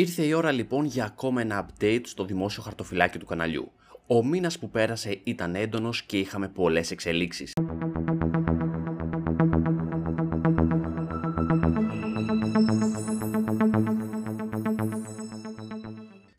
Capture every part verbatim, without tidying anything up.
Ήρθε η ώρα λοιπόν για ακόμα ένα update στο δημόσιο χαρτοφυλάκι του καναλιού. Ο μήνας που πέρασε ήταν έντονος και είχαμε πολλές εξελίξεις.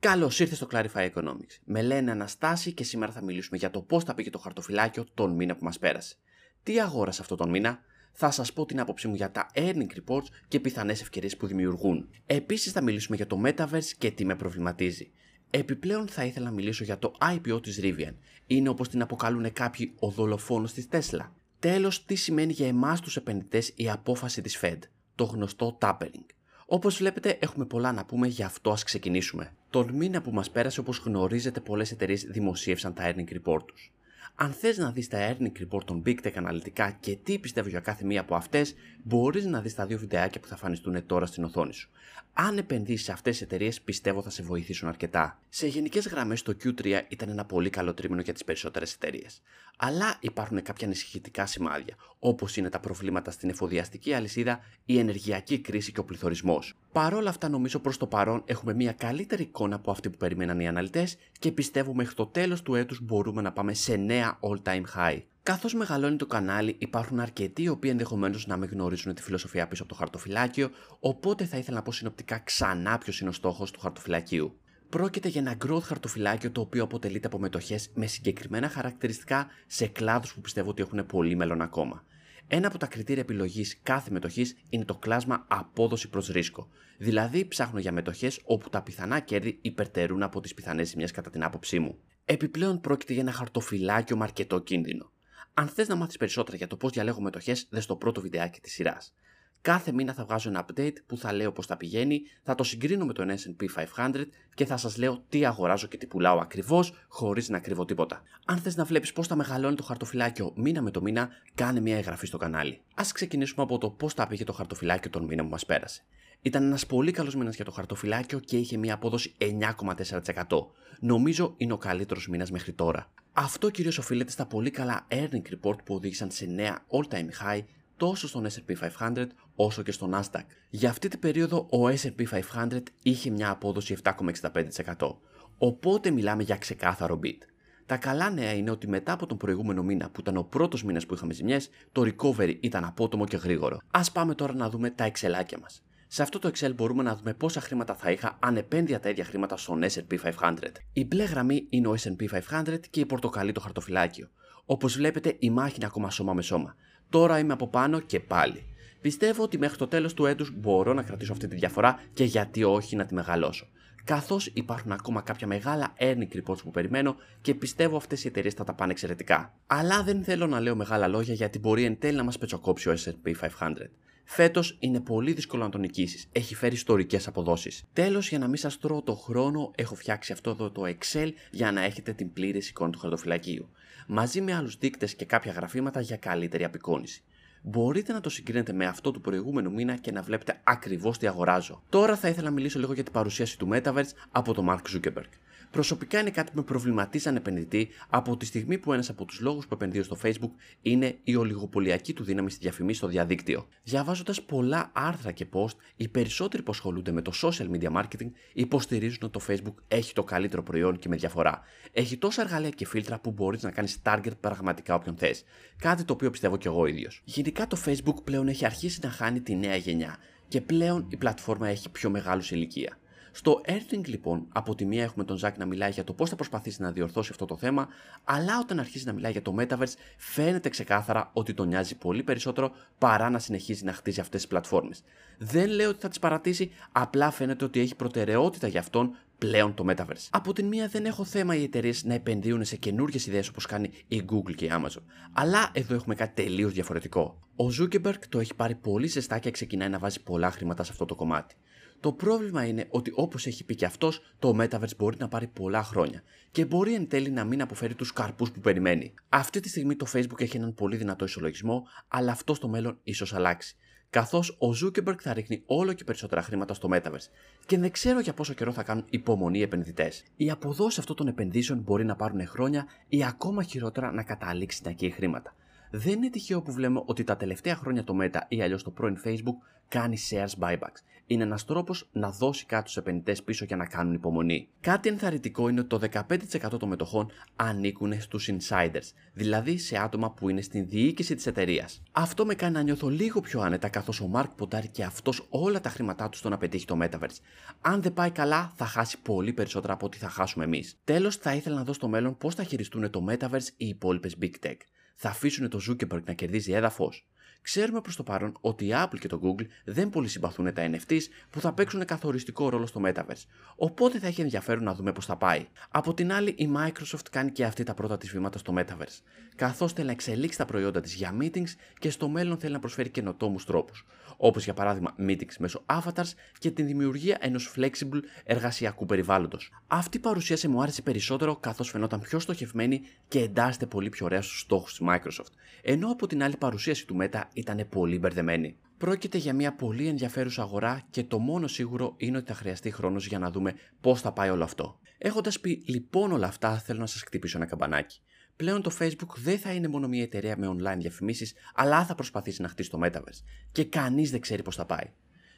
Καλώς ήρθες στο Clarify Economics. Με λένε Αναστάση και σήμερα θα μιλήσουμε για το πώς θα πήγε το χαρτοφυλάκιο τον μήνα που μας πέρασε. Τι αγόρασα αυτόν τον μήνα? Θα σας πω την άποψή μου για τα Earning Reports και πιθανές ευκαιρίες που δημιουργούν. Επίσης θα μιλήσουμε για το Metaverse και τι με προβληματίζει. Επιπλέον θα ήθελα να μιλήσω για το άι πι ο της Rivian. Είναι όπως την αποκαλούν κάποιοι ο δολοφόνος της Tesla. Τέλος, τι σημαίνει για εμάς τους επενδυτές η απόφαση της Fed, το γνωστό tapering. Όπως βλέπετε, έχουμε πολλά να πούμε, γι' αυτό ας ξεκινήσουμε. Τον μήνα που μας πέρασε, όπως γνωρίζετε, πολλές εταιρείες δημοσίευσαν τα Earning Report τους. Αν θες να δεις τα Earning Report των Big Tech αναλυτικά και τι πιστεύω για κάθε μία από αυτές, μπορείς να δεις τα δύο βιντεάκια που θα εμφανιστούν τώρα στην οθόνη σου. Αν επενδύσεις σε αυτές τις εταιρείες, πιστεύω θα σε βοηθήσουν αρκετά. Σε γενικές γραμμές, το κιου τρία ήταν ένα πολύ καλό τρίμηνο για τις περισσότερες εταιρείες. Αλλά υπάρχουν κάποια ανησυχητικά σημάδια, όπως είναι τα προβλήματα στην εφοδιαστική αλυσίδα, η ενεργειακή κρίση και ο πληθωρισμός. Παρ' όλα αυτά, νομίζω προς το παρόν έχουμε μια καλύτερη εικόνα από αυτή που περιμέναν οι αναλυτές και πιστεύω μέχρι το τέλος του έτους μπορούμε να πάμε σε νέα all-time high. Καθώς μεγαλώνει το κανάλι, υπάρχουν αρκετοί οι οποίοι ενδεχομένως να μην γνωρίζουν τη φιλοσοφία πίσω από το χαρτοφυλάκιο, οπότε θα ήθελα να πω συνοπτικά ξανά ποιος είναι ο στόχος του χαρτοφυλακίου. Πρόκειται για ένα growth χαρτοφυλάκιο το οποίο αποτελείται από μετοχές με συγκεκριμένα χαρακτηριστικά σε κλάδους που πιστεύω ότι έχουν πολύ μέλλον ακόμα. Ένα από τα κριτήρια επιλογής κάθε μετοχής είναι το κλάσμα απόδοση προς ρίσκο. Δηλαδή, ψάχνω για μετοχές όπου τα πιθανά κέρδη υπερτερούν από τις πιθανές ζημιές κατά την άποψή μου. Επιπλέον, πρόκειται για ένα χαρτοφυλάκιο με αρκετό κίνδυνο. Αν θες να μάθεις περισσότερα για το πώς διαλέγω μετοχές, δες το πρώτο βιντεάκι της σειράς. Κάθε μήνα θα βγάζω ένα update που θα λέω πώς τα πηγαίνει, θα το συγκρίνω με τον ες εντ πι πεντακόσια και θα σας λέω τι αγοράζω και τι πουλάω ακριβώς, χωρίς να κρύβω τίποτα. Αν θες να βλέπεις πώς θα μεγαλώνει το χαρτοφυλάκιο μήνα με το μήνα, κάνε μια εγγραφή στο κανάλι. Ας ξεκινήσουμε από το πώς τα πήγε το χαρτοφυλάκιο τον μήνα που μας πέρασε. Ήταν ένας πολύ καλός μήνας για το χαρτοφυλάκιο και είχε μια απόδοση εννιά κόμμα τέσσερα τοις εκατό. Νομίζω είναι ο καλύτερος μήνας μέχρι τώρα. Αυτό κυρίως οφείλεται στα πολύ καλά earning report που οδήγησαν σε νέα all-time high τόσο στον ες εντ πι πεντακόσια όσο και στο Nasdaq. Για αυτή την περίοδο ο ες εντ πι πεντακόσια είχε μια απόδοση επτά κόμμα εξήντα πέντε τοις εκατό. Οπότε μιλάμε για ξεκάθαρο beat. Τα καλά νέα είναι ότι μετά από τον προηγούμενο μήνα που ήταν ο πρώτος μήνας που είχαμε ζημιές, το recovery ήταν απότομο και γρήγορο. Ας πάμε τώρα να δούμε τα εξελάκια μας. Σε αυτό το Excel μπορούμε να δούμε πόσα χρήματα θα είχα αν επένδυα τα ίδια χρήματα στον ες εντ πι πεντακόσια. Η μπλε γραμμή είναι ο ες εντ πι πεντακόσια και η πορτοκαλί το χαρτοφυλάκιο. Όπως βλέπετε, η μάχη είναι ακόμα σώμα με σώμα. Τώρα είμαι από πάνω και πάλι. Πιστεύω ότι μέχρι το τέλος του έτους μπορώ να κρατήσω αυτή τη διαφορά και γιατί όχι να τη μεγαλώσω. Καθώς υπάρχουν ακόμα κάποια μεγάλα earning reports που περιμένω και πιστεύω αυτές οι εταιρείες θα τα πάνε εξαιρετικά. Αλλά δεν θέλω να λέω μεγάλα λόγια γιατί μπορεί εν τέλει να μας πετσοκόψει ο ες εντ πι πεντακόσια. Φέτος είναι πολύ δύσκολο να τον νικήσεις. Έχει φέρει ιστορικές αποδόσεις. Τέλος, για να μην σας τρώω το χρόνο, έχω φτιάξει αυτό εδώ το Excel για να έχετε την πλήρη εικόνα του χαρτοφυλακίου, μαζί με άλλους δείκτες και κάποια γραφήματα για καλύτερη απεικόνηση. Μπορείτε να το συγκρίνετε με αυτό του προηγούμενου μήνα και να βλέπετε ακριβώς τι αγοράζω. Τώρα θα ήθελα να μιλήσω λίγο για την παρουσίαση του Metaverse από τον Mark Zuckerberg. Προσωπικά είναι κάτι που με προβληματίζει σαν επενδυτή από τη στιγμή που ένας από τους λόγους που επενδύω στο Facebook είναι η ολιγοπολιακή του δύναμη στη διαφήμιση στο διαδίκτυο. Διαβάζοντας πολλά άρθρα και post, οι περισσότεροι που ασχολούνται με το social media marketing υποστηρίζουν ότι το Facebook έχει το καλύτερο προϊόν και με διαφορά. Έχει τόσα εργαλεία και φίλτρα που μπορείς να κάνεις target πραγματικά όποιον θες. Κάτι το οποίο πιστεύω κι εγώ ίδιος. Γενικά το Facebook πλέον έχει αρχίσει να χάνει τη νέα γενιά και πλέον η πλατφόρμα έχει πιο μεγάλους ηλικία. Στο Earning λοιπόν, από τη μία έχουμε τον Ζακ να μιλάει για το πώς θα προσπαθήσει να διορθώσει αυτό το θέμα, αλλά όταν αρχίζει να μιλάει για το Metaverse, φαίνεται ξεκάθαρα ότι τον νοιάζει πολύ περισσότερο παρά να συνεχίζει να χτίζει αυτές τις πλατφόρμες. Δεν λέω ότι θα τις παρατήσει, απλά φαίνεται ότι έχει προτεραιότητα για αυτόν πλέον το Metaverse. Από την μία δεν έχω θέμα οι εταιρείες να επενδύουν σε καινούργιες ιδέες όπως κάνει η Google και η Amazon. Αλλά εδώ έχουμε κάτι τελείως διαφορετικό. Ο Zuckerberg το έχει πάρει πολύ ζεστά και ξεκινάει να βάζει πολλά χρήματα σε αυτό το κομμάτι. Το πρόβλημα είναι ότι όπως έχει πει και αυτός, το Metaverse μπορεί να πάρει πολλά χρόνια και μπορεί εν τέλει να μην αποφέρει τους καρπούς που περιμένει. Αυτή τη στιγμή το Facebook έχει έναν πολύ δυνατό ισολογισμό, αλλά αυτό στο μέλλον ίσως αλλάξει. Καθώς ο Zuckerberg θα ρίχνει όλο και περισσότερα χρήματα στο Metaverse και δεν ξέρω για πόσο καιρό θα κάνουν υπομονή οι επενδυτές. Οι αποδόσεις αυτών των επενδύσεων μπορεί να πάρουν χρόνια ή ακόμα χειρότερα να καταλήξει να καίει χρήματα. Δεν είναι τυχαίο που βλέπουμε ότι τα τελευταία χρόνια το Meta ή αλλιώς το πρώην Facebook κάνει shares buybacks. Είναι ένας τρόπος να δώσει κάτι στους επενδυτές πίσω για να κάνουν υπομονή. Κάτι ενθαρρυντικό είναι ότι το δεκαπέντε τοις εκατό των μετοχών ανήκουν στους insiders, δηλαδή σε άτομα που είναι στην διοίκηση της εταιρείας. Αυτό με κάνει να νιώθω λίγο πιο άνετα, καθώς ο Mark ποντάρει και αυτός όλα τα χρήματά του στο να πετύχει το Metaverse. Αν δεν πάει καλά, θα χάσει πολύ περισσότερα από ό,τι θα χάσουμε εμείς. Τέλος, θα ήθελα να δω στο μέλλον πώς θα χειριστούν το Metaverse οι υπόλοιπες Big Tech. Θα αφήσουν το Zuckerberg να κερδίζει έδαφος? Ξέρουμε προς το παρόν ότι η Apple και το Google δεν πολύ συμπαθούν τα εν εφ τι ες που θα παίξουν καθοριστικό ρόλο στο Metaverse, οπότε θα έχει ενδιαφέρον να δούμε πώς θα πάει. Από την άλλη, η Microsoft κάνει και αυτή τα πρώτα της βήματα στο Metaverse, καθώς θέλει να εξελίξει τα προϊόντα της για meetings και στο μέλλον θέλει να προσφέρει καινοτόμους τρόπους, όπως για παράδειγμα meetings μέσω avatars και τη δημιουργία ενός flexible εργασιακού περιβάλλοντος. Αυτή η παρουσίαση μου άρεσε περισσότερο, καθώς φαινόταν πιο στοχευμένη και εντάσσεται πολύ πιο ωραία στους στόχους της Microsoft, ενώ από την άλλη παρουσίαση του Meta ήταν πολύ μπερδεμένη. Πρόκειται για μια πολύ ενδιαφέρουσα αγορά και το μόνο σίγουρο είναι ότι θα χρειαστεί χρόνος για να δούμε πώς θα πάει όλο αυτό. Έχοντας πει λοιπόν όλα αυτά, θέλω να σας χτυπήσω ένα καμπανάκι. Πλέον το Facebook δεν θα είναι μόνο μια εταιρεία με online διαφημίσεις, αλλά θα προσπαθήσει να χτίσει το Metaverse. Και κανείς δεν ξέρει πώς θα πάει.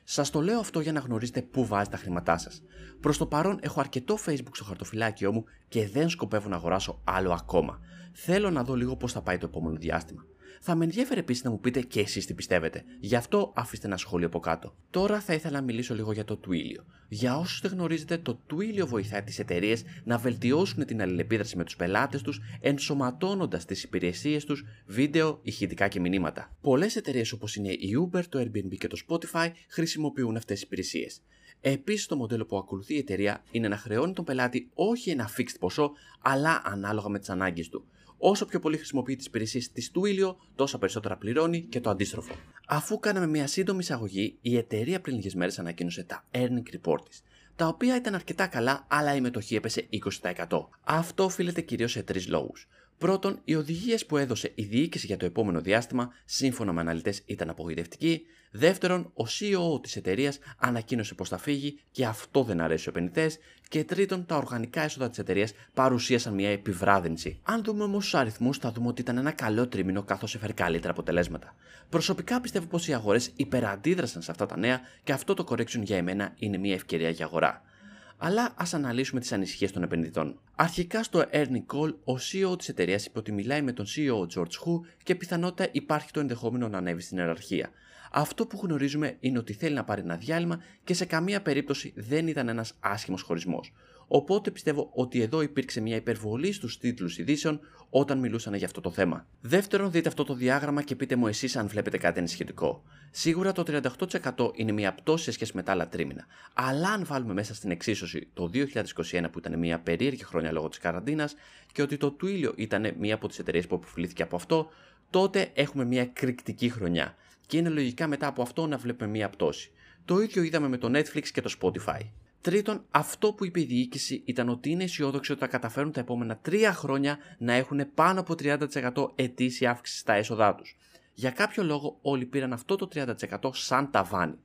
Σας το λέω αυτό για να γνωρίζετε πού βάζετε τα χρήματά σας. Προς το παρόν έχω αρκετό Facebook στο χαρτοφυλάκιό μου και δεν σκοπεύω να αγοράσω άλλο ακόμα. Θέλω να δω λίγο πώς θα πάει το επόμενο διάστημα. Θα με ενδιαφέρει επίσης να μου πείτε και εσείς τι πιστεύετε, γι' αυτό αφήστε ένα σχόλιο από κάτω. Τώρα θα ήθελα να μιλήσω λίγο για το Twilio. Για όσους δεν γνωρίζετε, το Twilio βοηθάει τις εταιρείες να βελτιώσουν την αλληλεπίδραση με τους πελάτες τους, ενσωματώνοντας τις υπηρεσίες τους, βίντεο, ηχητικά και μηνύματα. Πολλές εταιρείες όπως είναι η Uber, το Airbnb και το Spotify χρησιμοποιούν αυτές τις υπηρεσίες. Επίσης, το μοντέλο που ακολουθεί η εταιρεία είναι να χρεώνει τον πελάτη όχι ένα fixed ποσό, αλλά ανάλογα με τις ανάγκες του. Όσο πιο πολύ χρησιμοποιεί τις υπηρεσίες της Twilio, τόσα περισσότερα πληρώνει και το αντίστροφο. Αφού κάναμε μια σύντομη εισαγωγή, η εταιρεία πριν λίγες μέρες ανακοίνωσε τα Earning Reports, τα οποία ήταν αρκετά καλά, αλλά η μετοχή έπεσε είκοσι τοις εκατό. Αυτό οφείλεται κυρίως σε τρεις λόγους. Πρώτον, οι οδηγίες που έδωσε η διοίκηση για το επόμενο διάστημα, σύμφωνα με αναλυτές, ήταν απογοητευτικοί. Δεύτερον, ο σι ι ο της εταιρείας ανακοίνωσε πως θα φύγει και αυτό δεν αρέσει στους επενδυτές. Και τρίτον, τα οργανικά έσοδα της εταιρείας παρουσίασαν μια επιβράδυνση. Αν δούμε όμως τους αριθμούς, θα δούμε ότι ήταν ένα καλό τρίμηνο, καθώς έφερε καλύτερα αποτελέσματα. Προσωπικά πιστεύω πως οι αγορές υπεραντίδρασαν σε αυτά τα νέα και αυτό το correction για εμένα είναι μια ευκαιρία για αγορά. Αλλά ας αναλύσουμε τις ανησυχίες των επενδυτών. Αρχικά στο Earning Call, ο σι ι ο της εταιρείας είπε ότι μιλάει με τον σι ι ο George Hu και πιθανότητα υπάρχει το ενδεχόμενο να ανέβει στην ιεραρχία. Αυτό που γνωρίζουμε είναι ότι θέλει να πάρει ένα διάλειμμα και σε καμία περίπτωση δεν ήταν ένας άσχημος χωρισμός. Οπότε πιστεύω ότι εδώ υπήρξε μια υπερβολή στους τίτλους ειδήσεων όταν μιλούσαν για αυτό το θέμα. Δεύτερον, δείτε αυτό το διάγραμμα και πείτε μου εσείς αν βλέπετε κάτι ενισχυτικό. Σίγουρα το τριάντα οκτώ τοις εκατό είναι μια πτώση σε σχέση με τα άλλα τρίμηνα. Αλλά αν βάλουμε μέσα στην εξίσωση το δύο χιλιάδες είκοσι ένα που ήταν μια περίεργη χρόνια λόγω της καραντίνας και ότι το Twilio ήταν μια από τις εταιρείες που αποφυλήθηκε από αυτό, τότε έχουμε μια εκρηκτική χρονιά. Και είναι λογικά μετά από αυτό να βλέπουμε μια πτώση. Το ίδιο είδαμε με το Netflix και το Spotify. Τρίτον, αυτό που είπε η διοίκηση ήταν ότι είναι αισιόδοξη ότι θα καταφέρουν τα επόμενα τρία χρόνια να έχουν πάνω από τριάντα τοις εκατό ετήσια αύξηση στα έσοδά τους. Για κάποιο λόγο όλοι πήραν αυτό το τριάντα τοις εκατό σαν ταβάνι.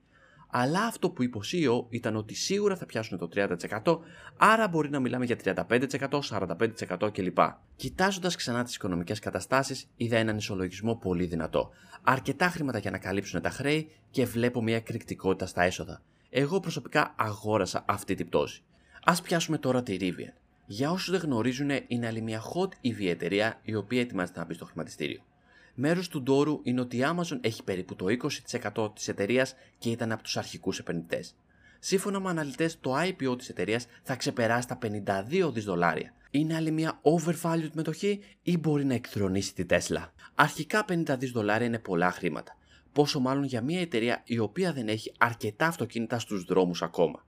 Αλλά αυτό που είπε ο σι ι ο ήταν ότι σίγουρα θα πιάσουν το τριάντα τοις εκατό, άρα μπορεί να μιλάμε για τριάντα πέντε τοις εκατό, σαράντα πέντε τοις εκατό κλπ. Κοιτάζοντας ξανά τις οικονομικές καταστάσεις, είδα έναν ισολογισμό πολύ δυνατό. Αρκετά χρήματα για να καλύψουν τα χρέη και βλέπω μια εκρηκτικότητα στα έσοδα. Εγώ προσωπικά αγόρασα αυτή την πτώση. Ας πιάσουμε τώρα τη Rivian. Για όσους δεν γνωρίζουν, είναι άλλη μια hot ι βι εταιρεία η οποία ετοιμάζεται να μπει στο χρηματιστήριο. Μέρος του ντόρου είναι ότι η Amazon έχει περίπου το είκοσι τοις εκατό της εταιρείας και ήταν από τους αρχικούς επενδυτές. Σύμφωνα με αναλυτές, το άι πι ο της εταιρείας θα ξεπεράσει τα πενήντα δύο δισεκατομμύρια δολάρια. Είναι άλλη μια overvalued μετοχή ή μπορεί να εκθρονήσει τη Tesla? Αρχικά πενήντα δισεκατομμύρια δολάρια είναι πολλά χρήματα. Πόσο μάλλον για μια εταιρεία η οποία δεν έχει αρκετά αυτοκίνητα στους δρόμους ακόμα.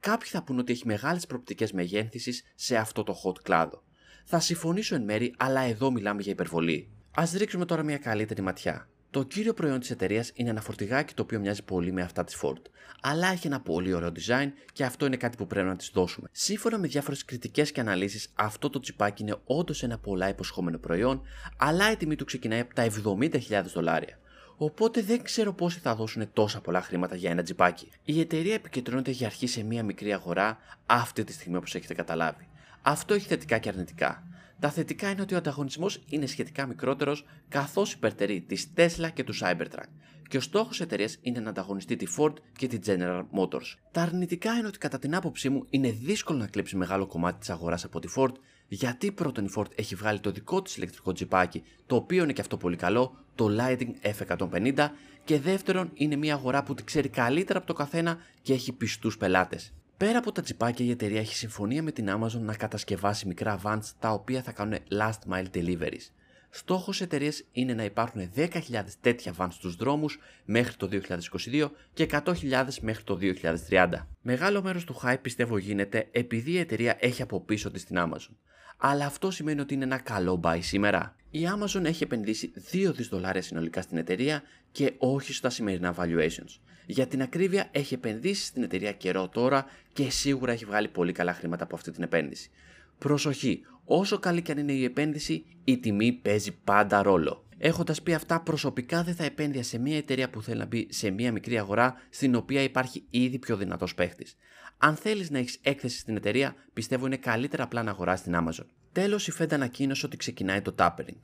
Κάποιοι θα πούν ότι έχει μεγάλες προοπτικές μεγέθυνσης σε αυτό το hot κλάδο. Θα συμφωνήσω εν μέρη, αλλά εδώ μιλάμε για υπερβολή. Ας ρίξουμε τώρα μια καλύτερη ματιά. Το κύριο προϊόν της εταιρείας είναι ένα φορτηγάκι το οποίο μοιάζει πολύ με αυτά της Ford, αλλά έχει ένα πολύ ωραίο design και αυτό είναι κάτι που πρέπει να της δώσουμε. Σύμφωνα με διάφορες κριτικές και αναλύσεις, αυτό το τσιπάκι είναι όντως ένα πολλά υποσχόμενο προϊόν, αλλά η τιμή του ξεκινάει από τα εβδομήντα χιλιάδες δολάρια. Οπότε δεν ξέρω πόσοι θα δώσουν τόσα πολλά χρήματα για ένα τζιπάκι. Η εταιρεία επικεντρώνεται για αρχή σε μια μικρή αγορά αυτή τη στιγμή, όπως έχετε καταλάβει. Αυτό έχει θετικά και αρνητικά. Τα θετικά είναι ότι ο ανταγωνισμός είναι σχετικά μικρότερος, καθώς υπερτερεί της Tesla και του Cybertruck και ο στόχος της εταιρείας είναι να ανταγωνιστεί τη Ford και τη General Motors. Τα αρνητικά είναι ότι κατά την άποψή μου είναι δύσκολο να κλέψει μεγάλο κομμάτι της αγοράς από τη Ford, γιατί πρώτον η Ford έχει βγάλει το δικό της ηλεκτρικό τζιπάκι, το οποίο είναι και αυτό πολύ καλό, το Lightning εφ εκατόν πενήντα, και δεύτερον είναι μια αγορά που την ξέρει καλύτερα από το καθένα και έχει πιστούς πελάτες. Πέρα από τα τσιπάκια, η εταιρεία έχει συμφωνία με την Amazon να κατασκευάσει μικρά vans τα οποία θα κάνουν last mile deliveries. Στόχος της εταιρείας είναι να υπάρχουν δέκα χιλιάδες τέτοια vans στους δρόμους μέχρι το δύο χιλιάδες είκοσι δύο και εκατό χιλιάδες μέχρι το δύο χιλιάδες τριάντα. Μεγάλο μέρος του hype πιστεύω γίνεται επειδή η εταιρεία έχει από πίσω της την Amazon. Αλλά αυτό σημαίνει ότι είναι ένα καλό buy σήμερα. Η Amazon έχει επενδύσει δύο δισεκατομμύρια δολάρια συνολικά στην εταιρεία και όχι στα σημερινά valuations. Για την ακρίβεια, έχει επενδύσει στην εταιρεία καιρό τώρα και σίγουρα έχει βγάλει πολύ καλά χρήματα από αυτή την επένδυση. Προσοχή, όσο καλή και αν είναι η επένδυση, η τιμή παίζει πάντα ρόλο. Έχοντας πει αυτά, προσωπικά δεν θα επένδυα σε μια εταιρεία που θέλει να μπει σε μια μικρή αγορά στην οποία υπάρχει ήδη πιο δυνατός παίχτης. Αν θέλεις να έχεις έκθεση στην εταιρεία, πιστεύω είναι καλύτερα απλά να αγοράσεις την Amazon. Τέλος, η Fed ανακοίνωσε ότι ξεκινάει το tapering.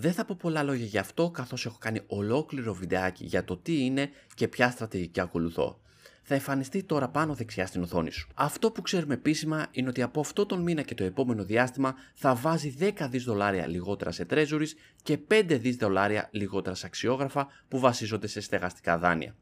Δεν θα πω πολλά λόγια γι' αυτό, καθώς έχω κάνει ολόκληρο βιντεάκι για το τι είναι και ποια στρατηγική ακολουθώ. Θα εμφανιστεί τώρα πάνω δεξιά στην οθόνη σου. Αυτό που ξέρουμε επίσημα είναι ότι από αυτό τον μήνα και το επόμενο διάστημα θα βάζει δέκα δισεκατομμύρια δολάρια λιγότερα σε treasuries και πέντε δισεκατομμύρια δολάρια λιγότερα σε αξιόγραφα που βασίζονται σε στεγαστικά δάνεια.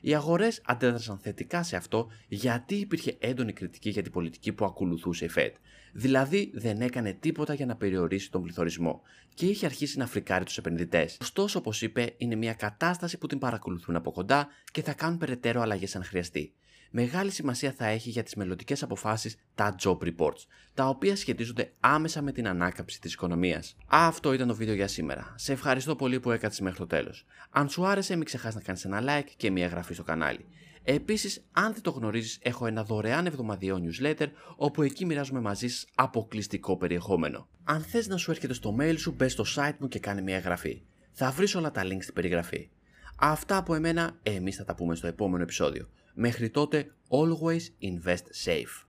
Οι αγορές αντέδρασαν θετικά σε αυτό γιατί υπήρχε έντονη κριτική για την πολιτική που ακολουθούσε η Fed. Δηλαδή δεν έκανε τίποτα για να περιορίσει τον πληθωρισμό και είχε αρχίσει να φρικάρει τους επενδυτές. Ωστόσο, όπως είπε, είναι μια κατάσταση που την παρακολουθούν από κοντά και θα κάνουν περαιτέρω αλλαγές αν χρειαστεί. Μεγάλη σημασία θα έχει για τις μελλοντικές αποφάσεις τα job reports, τα οποία σχετίζονται άμεσα με την ανάκαμψη της οικονομίας. Αυτό ήταν το βίντεο για σήμερα. Σε ευχαριστώ πολύ που έκατσες μέχρι το τέλος. Αν σου άρεσε, μην ξεχάσεις να κάνεις ένα like και μια εγγραφή στο κανάλι. Επίσης, αν δεν το γνωρίζεις, έχω ένα δωρεάν εβδομαδιαίο newsletter, όπου εκεί μοιράζομαι μαζί σας αποκλειστικό περιεχόμενο. Αν θες να σου έρχεται στο mail σου, μπες στο site μου και κάνε μια εγγραφή. Θα βρεις όλα τα links στην περιγραφή. Αυτά από εμένα, εμείς θα τα πούμε στο επόμενο επεισόδιο. Μέχρι τότε, always invest safe.